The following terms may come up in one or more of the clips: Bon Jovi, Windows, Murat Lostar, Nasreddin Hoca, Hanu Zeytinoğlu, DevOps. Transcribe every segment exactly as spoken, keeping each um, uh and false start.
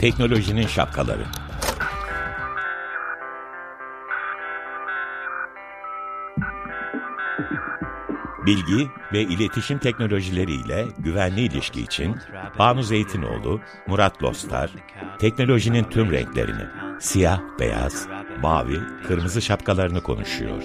Teknolojinin şapkaları. Bilgi ve iletişim teknolojileriyle güvenli ilişki için Hanu Zeytinoğlu, Murat Lostar, teknolojinin tüm renklerini, siyah, beyaz, mavi, kırmızı şapkalarını konuşuyor.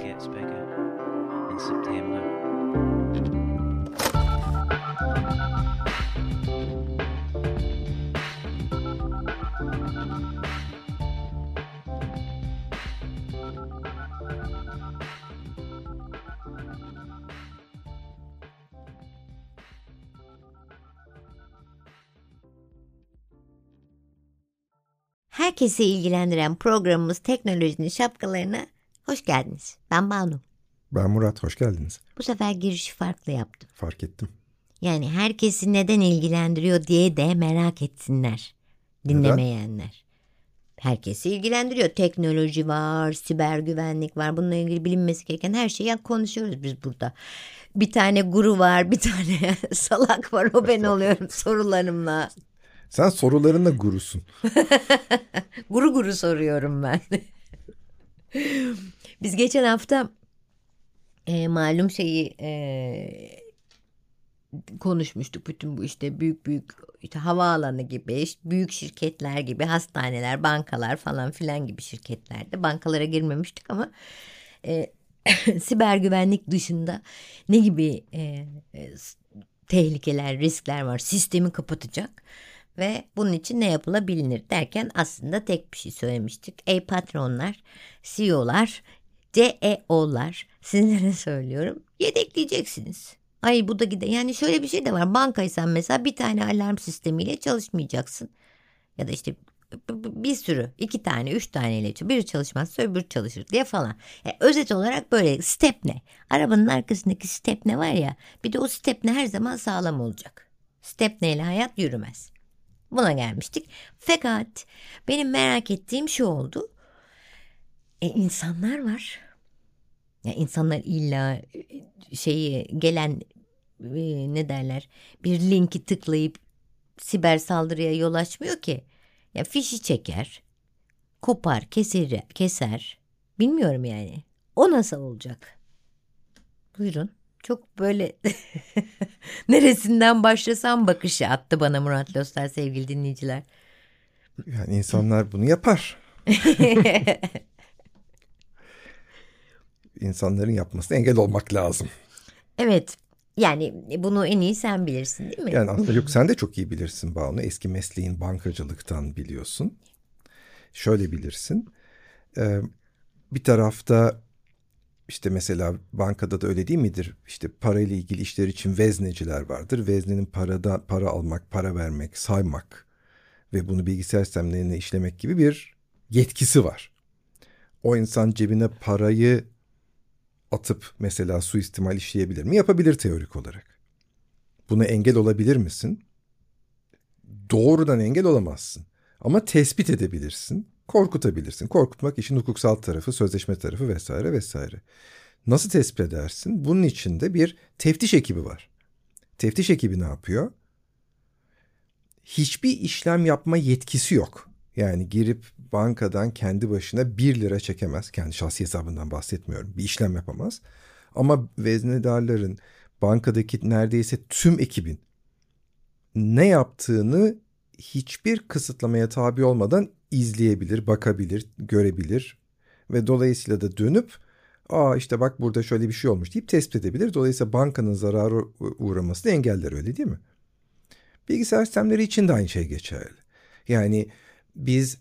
Herkesi ilgilendiren programımız Teknolojinin Şapkalarına hoş geldiniz. Ben Banu. Ben Murat, hoş geldiniz. Bu sefer girişi farklı yaptım. Fark ettim. Yani herkesi neden ilgilendiriyor diye de merak etsinler dinlemeyenler. Neden? Herkesi ilgilendiriyor. Teknoloji var, siber güvenlik var. Bununla ilgili bilinmesi gereken her şeyi konuşuyoruz biz burada. Bir tane guru var, bir tane salak var. O ben oluyorum sorularımla. Sen sorularınla gurusun. Guru guru soruyorum ben. Biz geçen hafta e, malum şeyi e, konuşmuştuk. Bütün bu işte büyük büyük işte havaalanı gibi, işte büyük şirketler gibi, hastaneler, bankalar falan filan gibi şirketlerde. Bankalara girmemiştik ama e, siber güvenlik dışında ne gibi e, tehlikeler, riskler var, sistemi kapatacak. Ve bunun için ne yapılabilir derken aslında tek bir şey söylemiştik. Ey patronlar, C E O'lar, C E O'lar, sizlere söylüyorum, yedekleyeceksiniz. Ay bu da gider. Yani şöyle bir şey de var. Bankaysan mesela bir tane alarm sistemiyle çalışmayacaksın. Ya da işte bir sürü, iki tane, üç taneyle biri çalışmazsa öbürü çalışır diye falan. Yani özet olarak böyle stepne. Arabanın arkasındaki stepne var ya, bir de o stepne her zaman sağlam olacak. Stepneyle hayat yürümez. Buna gelmiştik. Fakat benim merak ettiğim şu oldu. E, insanlar var. Ya insanlar illa şeyi gelen e, ne derler bir linki tıklayıp siber saldırıya yol açmıyor ki. Ya fişi çeker, kopar, keser, keser. Bilmiyorum yani. O nasıl olacak? Buyurun. Çok böyle neresinden başlasam bakışı attı bana Murat Lostar sevgili dinleyiciler. Yani insanlar bunu yapar. İnsanların yapmasına engel olmak lazım. Evet. Yani bunu en iyi sen bilirsin değil mi? Yani aslında yok sen de çok iyi bilirsin Banu. Eski mesleğin bankacılıktan biliyorsun. Şöyle bilirsin. Ee, bir tarafta İşte mesela bankada da öyle değil midir? İşte parayla ilgili işler için vezneciler vardır. Veznenin parada para almak, para vermek, saymak ve bunu bilgisayar sistemlerine işlemek gibi bir yetkisi var. O insan cebine parayı atıp mesela suistimal işleyebilir mi? Yapabilir teorik olarak. Buna engel olabilir misin? Doğrudan engel olamazsın. Ama tespit edebilirsin. Korkutabilirsin. Korkutmak işin hukuksal tarafı, sözleşme tarafı vesaire vesaire. Nasıl tespit edersin? Bunun için de bir teftiş ekibi var. Teftiş ekibi ne yapıyor? Hiçbir işlem yapma yetkisi yok. Yani girip bankadan kendi başına bir lira çekemez. Kendi şahsi hesabından bahsetmiyorum. Bir işlem yapamaz. Ama veznedarların, bankadaki neredeyse tüm ekibin ne yaptığını hiçbir kısıtlamaya tabi olmadan izleyebilir, bakabilir, görebilir ve dolayısıyla da dönüp aa işte bak burada şöyle bir şey olmuş deyip tespit edebilir. Dolayısıyla bankanın zarara uğramasını engeller, öyle değil mi? Bilgisayar sistemleri için de aynı şey geçerli. Yani biz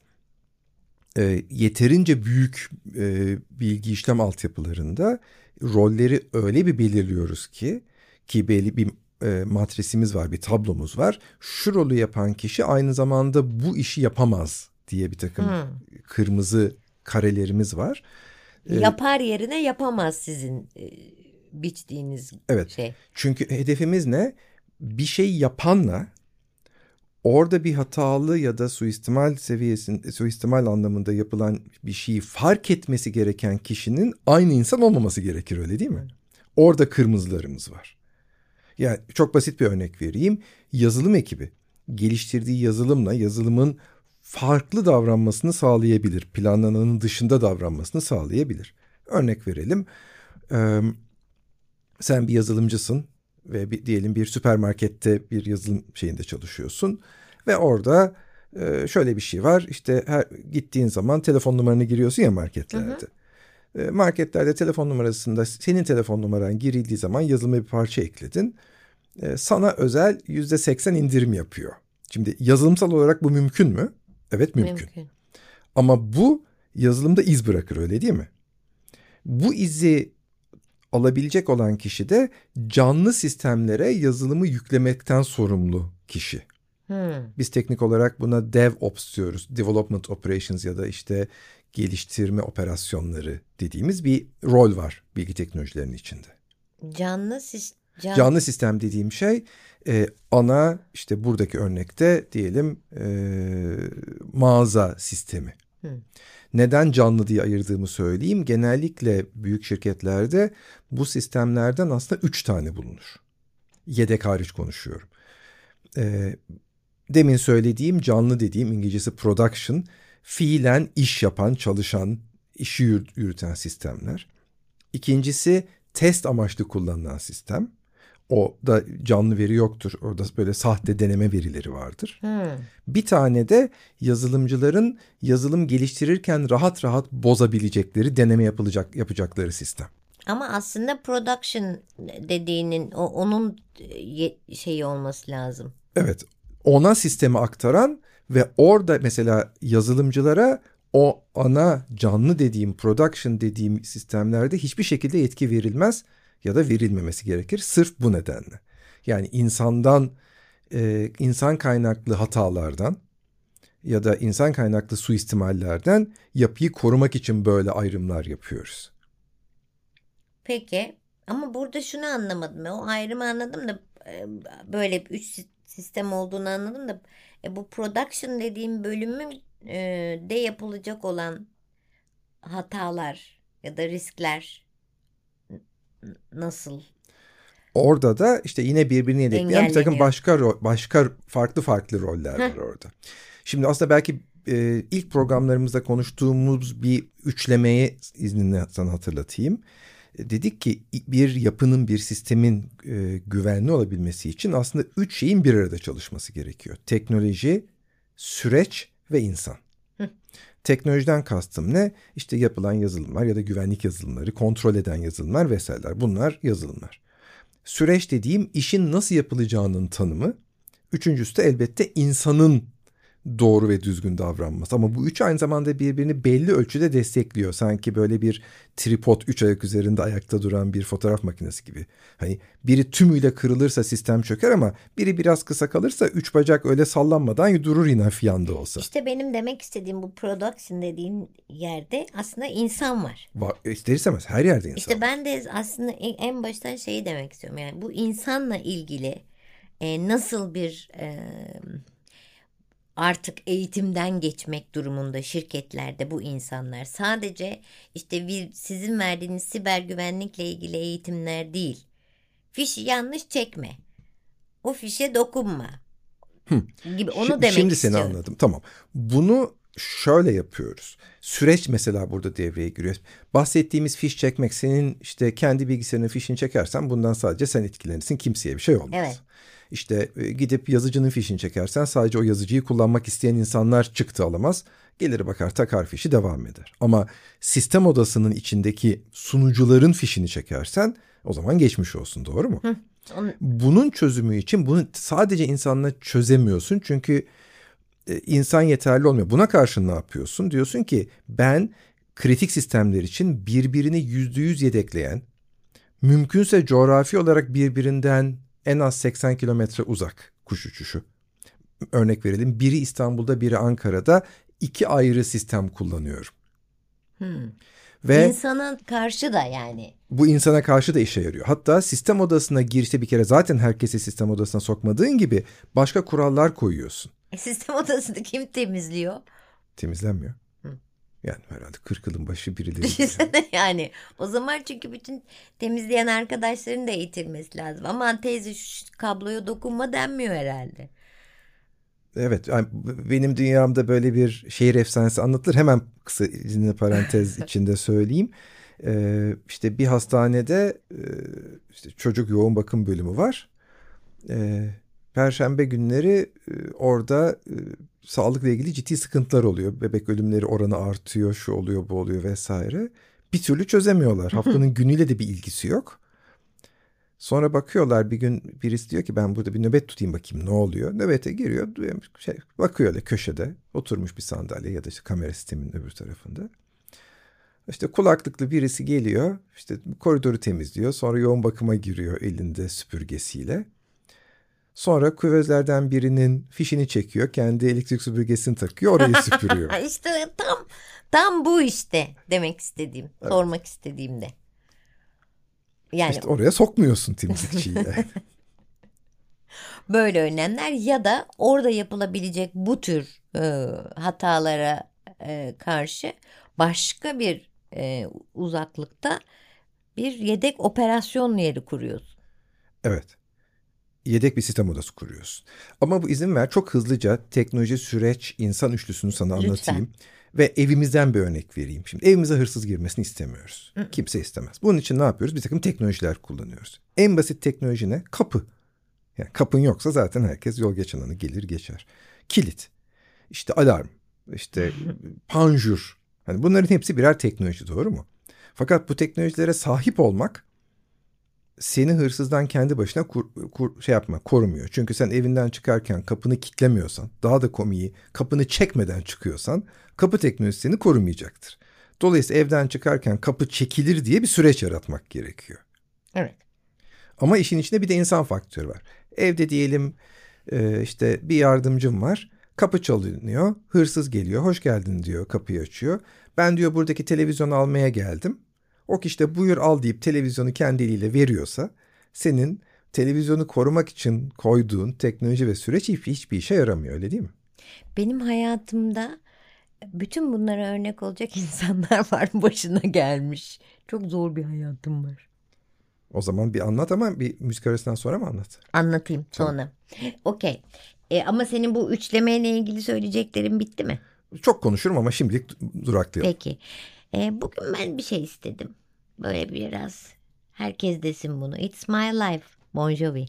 e, yeterince büyük e, bilgi işlem altyapılarında rolleri öyle bir belirliyoruz ki ki belli bir e, matrisimiz var, bir tablomuz var. Şu rolü yapan kişi aynı zamanda bu işi yapamaz diye bir takım hmm. kırmızı karelerimiz var. Yapar ee, yerine yapamaz sizin e, biçtiğiniz evet. şey. Çünkü hedefimiz ne? Bir şey yapanla orada bir hatalı ya da suistimal seviyesinde, suistimal anlamında yapılan bir şeyi fark etmesi gereken kişinin aynı insan olmaması gerekir, öyle değil mi? Orada kırmızılarımız var. Yani çok basit bir örnek vereyim. Yazılım ekibi geliştirdiği yazılımla yazılımın farklı davranmasını sağlayabilir. Planlananın dışında davranmasını sağlayabilir. Örnek verelim. Ee, sen bir yazılımcısın ve bir, diyelim bir süpermarkette bir yazılım şeyinde çalışıyorsun. Ve orada e, şöyle bir şey var. İşte her, gittiğin zaman telefon numaranı giriyorsun ya marketlerde. Hı hı. Marketlerde telefon numarasında senin telefon numaran girildiği zaman yazılıma bir parça ekledin. Sana özel yüzde seksen indirim yapıyor. Şimdi yazılımsal olarak bu mümkün mü? Evet, mümkün. mümkün. Ama bu yazılımda iz bırakır, öyle değil mi? Bu izi alabilecek olan kişi de canlı sistemlere yazılımı yüklemekten sorumlu kişi. Hmm. Biz teknik olarak buna DevOps diyoruz. Development Operations ya da işte geliştirme operasyonları dediğimiz bir rol var bilgi teknolojilerinin içinde. Canlı, sis- can- Canlı sistem dediğim şey e, ana işte buradaki örnekte diyelim e, mağaza sistemi. Hmm. Neden canlı diye ayırdığımı söyleyeyim. Genellikle büyük şirketlerde bu sistemlerden aslında üç tane bulunur. Yedek hariç konuşuyorum. E, demin söylediğim canlı dediğim İngilizcesi production, fiilen iş yapan, çalışan, işi yürüten sistemler. İkincisi test amaçlı kullanılan sistem. O da canlı veri yoktur. Orada böyle sahte deneme verileri vardır. Hmm. Bir tane de yazılımcıların yazılım geliştirirken rahat rahat bozabilecekleri, deneme yapılacak yapacakları sistem. Ama aslında production dediğinin o, onun şeyi olması lazım. Evet, ona sistemi aktaran ve orada mesela yazılımcılara o ana canlı dediğim, production dediğim sistemlerde hiçbir şekilde yetki verilmez ya da verilmemesi gerekir. Sırf bu nedenle. Yani insandan, e, insan kaynaklı hatalardan ya da insan kaynaklı suistimallerden yapıyı korumak için böyle ayrımlar yapıyoruz. Peki, ama burada şunu anlamadım. O ayrımı anladım da böyle üç sistem olduğunu anladım da e, bu production dediğim bölümü e, de yapılacak olan hatalar ya da riskler nasıl? Orada da işte yine birbirini yedekleyen bir takım başka başka farklı farklı roller var orada. Şimdi aslında belki e, ilk programlarımızda konuştuğumuz bir üçlemeye izninle sana hatırlatayım. Dedik ki bir yapının, bir sistemin e, güvenli olabilmesi için aslında üç şeyin bir arada çalışması gerekiyor. Teknoloji, süreç ve insan. Hı. Teknolojiden kastım ne? İşte yapılan yazılımlar ya da güvenlik yazılımları, kontrol eden yazılımlar vesaireler. Bunlar yazılımlar. Süreç dediğim işin nasıl yapılacağının tanımı. Üçüncüsü de elbette insanın doğru ve düzgün davranması. Ama bu üç aynı zamanda birbirini belli ölçüde destekliyor. Sanki böyle bir tripod, üç ayak üzerinde ayakta duran bir fotoğraf makinesi gibi. Hani biri tümüyle kırılırsa sistem çöker ama biri biraz kısa kalırsa üç bacak öyle sallanmadan durur yine fiyanda olsa. İşte benim demek istediğim bu production dediğin yerde aslında insan var. Var, ister istemez her yerde insan. İşte ben de aslında en baştan şeyi demek istiyorum. Yani bu insanla ilgili e, nasıl bir... E, artık eğitimden geçmek durumunda şirketlerde bu insanlar. Sadece işte bir, sizin verdiğiniz siber güvenlikle ilgili eğitimler değil. Fişi yanlış çekme. O fişe dokunma. Gibi onu şimdi, demek şimdi istiyorum. Şimdi seni anladım. Tamam. Bunu şöyle yapıyoruz. Süreç mesela burada devreye giriyor. Bahsettiğimiz fiş çekmek, senin işte kendi bilgisayarının fişini çekersen bundan sadece sen etkilenirsin. Kimseye bir şey olmaz. Evet. İşte gidip yazıcının fişini çekersen sadece o yazıcıyı kullanmak isteyen insanlar çıktı alamaz. Gelir bakar, takar fişi, devam eder. Ama sistem odasının içindeki sunucuların fişini çekersen o zaman geçmiş olsun, doğru mu? Hı. Bunun çözümü için bunu sadece insanla çözemiyorsun. Çünkü insan yeterli olmuyor. Buna karşın ne yapıyorsun? Diyorsun ki ben kritik sistemler için birbirini yüzde yüz yedekleyen, mümkünse coğrafi olarak birbirinden en az seksen kilometre uzak kuş uçuşu. Örnek verelim, biri İstanbul'da biri Ankara'da iki ayrı sistem kullanıyorum. Hmm. Ve insana karşı da yani. Bu insana karşı da işe yarıyor. Hatta sistem odasına girişte bir kere zaten herkesi sistem odasına sokmadığın gibi başka kurallar koyuyorsun. E, sistem odasını kim temizliyor? Temizlenmiyor. Hı. Yani herhalde kırk yılın başı birileri. Düşünsene yani. O zaman çünkü bütün temizleyen arkadaşların da eğitilmesi lazım. Aman teyze şu kabloya dokunma denmiyor herhalde. Evet, benim dünyamda böyle bir şehir efsanesi anlatılır. Hemen kısa izinli parantez içinde söyleyeyim. Ee, işte bir hastanede işte çocuk yoğun bakım bölümü var. Ee, Perşembe günleri orada e, sağlıkla ilgili ciddi sıkıntılar oluyor. Bebek ölümleri oranı artıyor, şu oluyor, bu oluyor vesaire. Bir türlü çözemiyorlar. Haftanın günüyle de bir ilgisi yok. Sonra bakıyorlar, bir gün birisi diyor ki ben burada bir nöbet tutayım bakayım ne oluyor. Nöbete giriyor, şey, bakıyor öyle köşede oturmuş bir sandalye ya da işte kamera sisteminin öbür tarafında. İşte kulaklıklı birisi geliyor, işte koridoru temizliyor, sonra yoğun bakıma giriyor elinde süpürgesiyle. Sonra küvezlerden birinin fişini çekiyor, kendi elektrik süpürgesini takıyor, orayı süpürüyor. İşte tam tam bu işte demek istediğim, evet. Sormak istediğimde. Yani... İşte oraya sokmuyorsun temizlikçiyi yani. Böyle önlemler ya da orada yapılabilecek bu tür e, hatalara e, karşı başka bir e, uzaklıkta bir yedek operasyon yeri kuruyorsun. Evet. Yedek bir sistem odası kuruyorsun. Ama bu izin ver çok hızlıca teknoloji, süreç, insan üçlüsünü sana anlatayım. Lütfen. Ve evimizden bir örnek vereyim. Şimdi evimize hırsız girmesini istemiyoruz. Hı. Kimse istemez. Bunun için ne yapıyoruz? Bir takım teknolojiler kullanıyoruz. En basit teknoloji ne? Kapı. Yani kapın yoksa zaten herkes yol geçen anı gelir geçer. Kilit. İşte alarm. İşte panjur. Hani bunların hepsi birer teknoloji, doğru mu? Fakat bu teknolojilere sahip olmak seni hırsızdan kendi başına kur, kur, şey yapma, korumuyor. Çünkü sen evinden çıkarken kapını kilitlemiyorsan, daha da komiği kapını çekmeden çıkıyorsan kapı teknolojisi seni korumayacaktır. Dolayısıyla evden çıkarken kapı çekilir diye bir süreç yaratmak gerekiyor. Evet. Ama işin içinde bir de insan faktörü var. Evde diyelim işte bir yardımcım var. Kapı çalınıyor. Hırsız geliyor. Hoş geldin diyor. Kapıyı açıyor. Ben diyor buradaki televizyonu almaya geldim. O kişi de buyur al deyip televizyonu kendi eliyle veriyorsa senin televizyonu korumak için koyduğun teknoloji ve süreç hiçbir işe yaramıyor, öyle değil mi? Benim hayatımda bütün bunlara örnek olacak insanlar var, başına gelmiş. Çok zor bir hayatım var. O zaman bir anlat ama bir müzik arasından sonra mı anlat? Anlatayım sonra. Tamam. Okey. E, ama senin bu üçlemeyle ilgili söyleyeceklerin bitti mi? Çok konuşurum ama şimdilik duraklayalım. Peki. Bugün ben bir şey istedim. Böyle biraz herkes desin bunu. It's my life. Bon Jovi.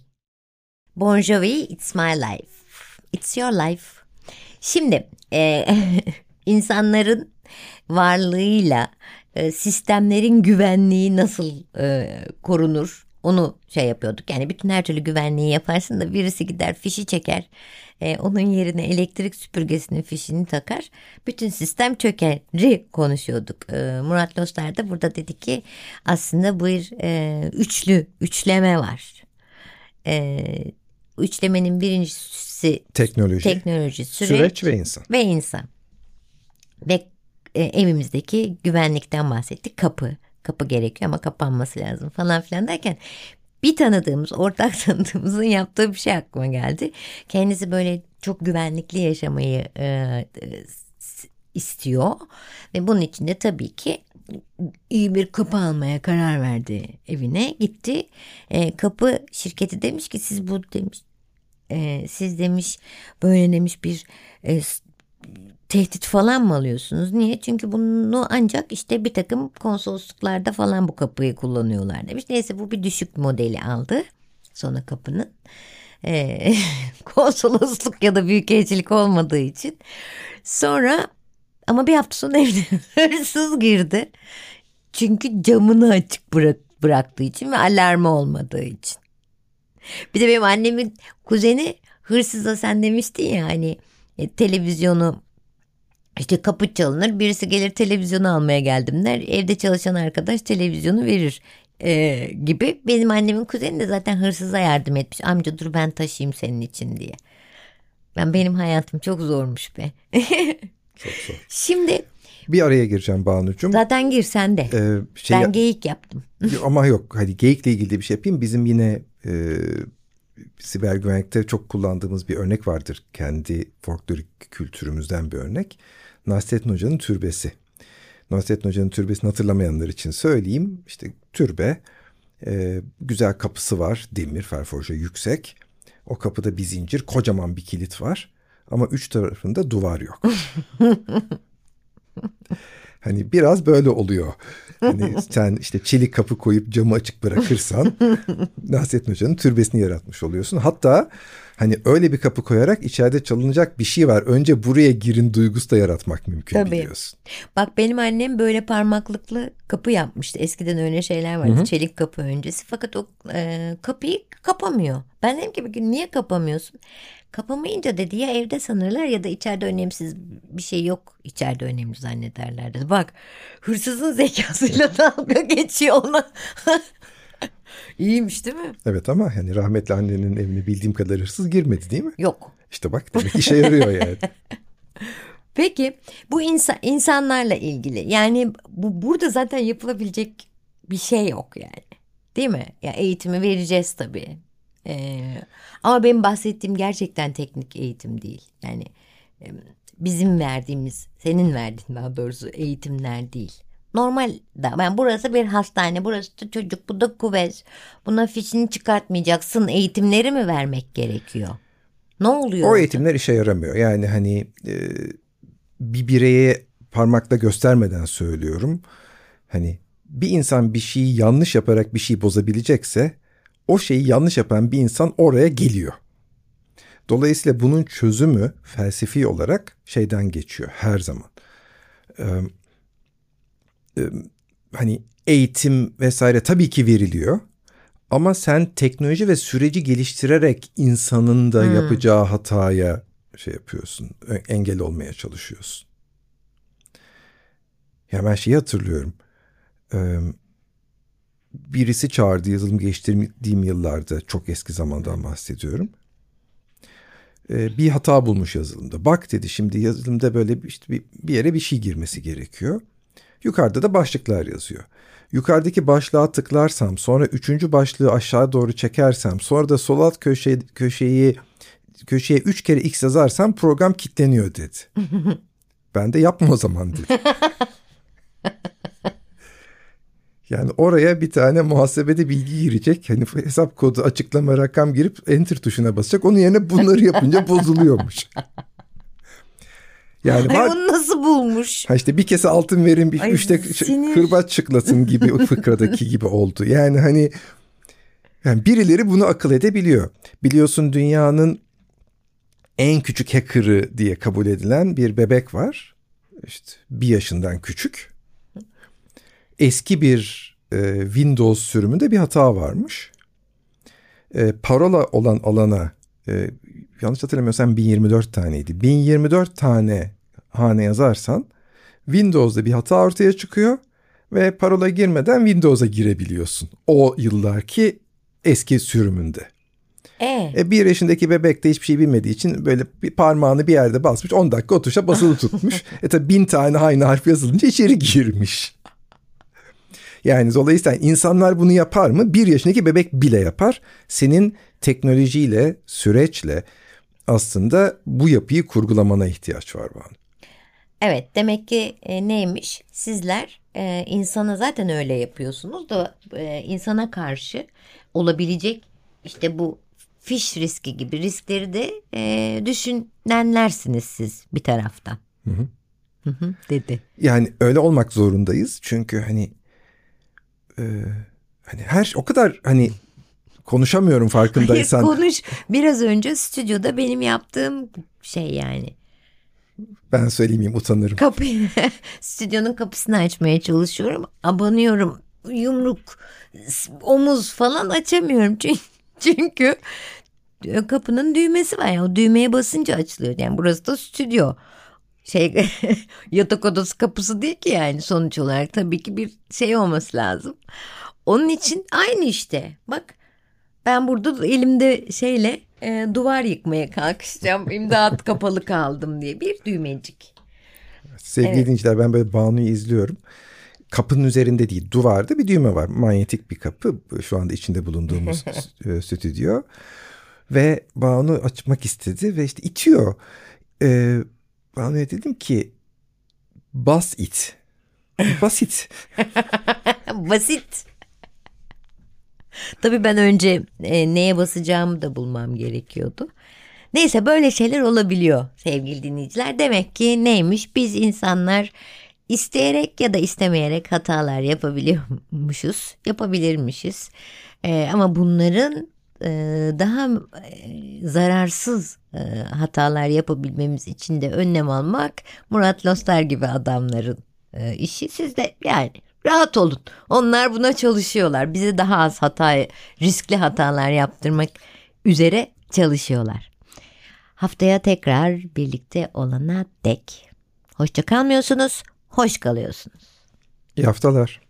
Bon Jovi, it's my life. It's your life. Şimdi e, insanların varlığıyla e, sistemlerin güvenliği nasıl e, korunur? Onu şey yapıyorduk. Yani bütün her türlü güvenliği yaparsın da birisi gider fişi çeker. E, onun yerine elektrik süpürgesinin fişini takar. Bütün sistem çökeri konuşuyorduk. E, Murat Lostar da burada dedi ki aslında bir e, üçlü, üçleme var. E, üçlemenin birincisi teknoloji, teknoloji süreç, süreç ve insan. Ve insan. Ve e, evimizdeki güvenlikten bahsettik. Kapı. Kapı gerekiyor ama kapanması lazım falan filan derken bir tanıdığımız, ortak tanıdığımızın yaptığı bir şey aklıma geldi. Kendisi böyle çok güvenlikli yaşamayı e, istiyor ve bunun için de tabii ki iyi bir kapı almaya karar verdi, evine gitti. E, kapı şirketi demiş ki siz bu demiş, e, siz demiş böyle demiş bir e, tehdit falan mı alıyorsunuz? Niye? Çünkü bunu ancak işte bir takım konsolosluklarda falan bu kapıyı kullanıyorlar demiş. Neyse bu bir düşük modeli aldı. Sonra kapının ee, konsolosluk ya da büyükelçilik olmadığı için. Sonra ama bir hafta sonra evine hırsız girdi. Çünkü camını açık bırak, bıraktığı için ve alarmı olmadığı için. Bir de benim annemin kuzeni hırsıza sen demiştin ya hani e, televizyonu İşte kapı çalınır, birisi gelir televizyonu almaya geldim der, evde çalışan arkadaş televizyonu verir e, gibi. Benim annemin kuzeni de zaten hırsıza yardım etmiş, amca dur ben taşıyayım senin için diye. Ben benim hayatım çok zormuş be. Çok zor. Şimdi bir araya gireceğim Banu'cum. Zaten gir sen de. Ee, şey, ben geyik yaptım. Ama yok, hadi geyikle ilgili bir şey yapayım. Bizim yine e, siber güvenlikte çok kullandığımız bir örnek vardır. Kendi folklorik kültürümüzden bir örnek. Nasreddin Hoca'nın türbesi. Nasreddin Hoca'nın türbesini hatırlamayanlar için söyleyeyim. İşte türbe, e, güzel kapısı var. Demir, ferforje yüksek. O kapıda bir zincir, kocaman bir kilit var. Ama üç tarafında duvar yok. Hani biraz böyle oluyor. Hani sen işte çelik kapı koyup camı açık bırakırsan Nasreddin Hoca'nın türbesini yaratmış oluyorsun. Hatta hani öyle bir kapı koyarak içeride çalınacak bir şey var. Önce buraya girin duygusu da yaratmak mümkün. Tabii. Biliyorsun. Bak benim annem böyle parmaklıklı kapı yapmıştı. Eskiden öyle şeyler vardı. Hı-hı. Çelik kapı öncesi. Fakat o e, kapıyı kapamıyor. Ben dedim ki niye kapamıyorsun? Kapamayınca dedi ya evde sanırlar ya da içeride önemsiz bir şey yok. İçeride önemli zannederlerdi. Bak hırsızın zekasıyla dalga geçiyor ona. İyiymiş değil mi? Evet ama yani rahmetli annenin evine bildiğim kadar hırsız girmedi değil mi? Yok. İşte bak demek işe yarıyor yani. Peki bu insan, insanlarla ilgili yani bu burada zaten yapılabilecek bir şey yok yani. Değil mi? Ya eğitimi vereceğiz tabii. Ee, ama benim bahsettiğim gerçekten teknik eğitim değil. Yani bizim verdiğimiz, senin verdiğin daha doğrusu eğitimler değil. Normal da yani burası bir hastane, burası da çocuk, bu da kuvvet. Buna fişini çıkartmayacaksın eğitimleri mi vermek gerekiyor? Ne oluyor? O orada? Eğitimler işe yaramıyor. Yani hani e, bir bireye parmakla göstermeden söylüyorum. Hani bir insan bir şeyi yanlış yaparak bir şeyi bozabilecekse o şeyi yanlış yapan bir insan oraya geliyor. Dolayısıyla bunun çözümü felsefi olarak şeyden geçiyor her zaman. Ee, e, hani eğitim vesaire tabii ki veriliyor. Ama sen teknoloji ve süreci geliştirerek insanın da hmm. yapacağı hataya şey yapıyorsun. Engel olmaya çalışıyorsun. Ya ben şeyi hatırlıyorum. Ee, Birisi çağırdı yazılım geliştirdiğim yıllarda çok eski zamandan bahsediyorum. Ee, bir hata bulmuş yazılımda. Bak dedi şimdi yazılımda böyle işte bir, bir yere bir şey girmesi gerekiyor. Yukarıda da başlıklar yazıyor. Yukarıdaki başlığa tıklarsam sonra üçüncü başlığı aşağı doğru çekersem sonra da sol alt köşe, köşeyi köşeye üç kere X yazarsam program kilitleniyor dedi. Ben de yapma o zaman dedim. Yani oraya bir tane muhasebede bilgi girecek. Hani hesap kodu açıklama rakam girip enter tuşuna basacak. Onun yerine bunları yapınca bozuluyormuş. Yani ay bak, onu nasıl bulmuş? Ha işte bir kese altın verin bir ay, üçte sinir. Kırbaç çıklasın gibi o fıkradaki gibi oldu. Yani hani yani birileri bunu akıl edebiliyor. Biliyorsun dünyanın en küçük hacker'ı diye kabul edilen bir bebek var. İşte bir yaşından küçük. Eski bir e, Windows sürümünde bir hata varmış. E, parola olan alana e, yanlış hatırlamıyorsam bin yirmi dört taneydi. bin yirmi dört tane hane yazarsan Windows'da bir hata ortaya çıkıyor ve parola girmeden Windows'a girebiliyorsun. O yıllarki eski sürümünde. Ee? E, bir yaşındaki bebek de hiçbir şey bilmediği için böyle bir parmağını bir yerde basmış on dakika o tuşa basılı tutmuş. e tabi bin tane aynı harf yazılınca içeri girmiş. Yani dolayısıyla insanlar bunu yapar mı? Bir yaşındaki bebek bile yapar. Senin teknolojiyle, süreçle aslında bu yapıyı kurgulamana ihtiyaç var bana. Evet, demek ki e, neymiş? Sizler e, insana zaten öyle yapıyorsunuz da e, insana karşı olabilecek işte bu fiş riski gibi riskleri de e, düşünenlersiniz siz bir taraftan. Hı hı. Hı hı, dedi. Yani öyle olmak zorundayız çünkü hani. Ee, hani her o kadar hani konuşamıyorum farkındaysan. Hayır, konuş. Biraz önce stüdyoda benim yaptığım şey yani. Ben söylemeyeyim utanırım. Kapıyı stüdyonun kapısını açmaya çalışıyorum. Abanıyorum. Yumruk, omuz falan açamıyorum çünkü çünkü kapının düğmesi var ya. O düğmeye basınca açılıyor. Yani burası da stüdyo. Şey yatak odası kapısı değil ki yani sonuç olarak tabii ki bir şey olması lazım. Onun için aynı işte bak ben burada elimde şeyle e, duvar yıkmaya kalkışacağım imdat kapalı kaldım diye bir düğmecik. Sevgili evet. Dinleyiciler ben böyle Banu'yu izliyorum. Kapının üzerinde değil duvarda bir düğme var manyetik bir kapı şu anda içinde bulunduğumuz stüdyo. Ve Banu'nu açmak istedi ve işte itiyor. Ee, Banu'ya dedim ki bas it. Basit. Basit. Tabii ben önce e, neye basacağımı da bulmam gerekiyordu. Neyse, böyle şeyler olabiliyor sevgili dinleyiciler. Demek ki neymiş, biz insanlar isteyerek ya da istemeyerek hatalar yapabiliyormuşuz, yapabilirmişiz. E, ama bunların e, daha e, zararsız e, hatalar yapabilmemiz için de önlem almak Murat Lostar gibi adamların e, işi. Siz de yani rahat olun. Onlar buna çalışıyorlar. Bize daha az hata, riskli hatalar yaptırmak üzere çalışıyorlar. Haftaya tekrar birlikte olana dek hoşça kalmıyorsunuz, hoş kalıyorsunuz. İyi haftalar.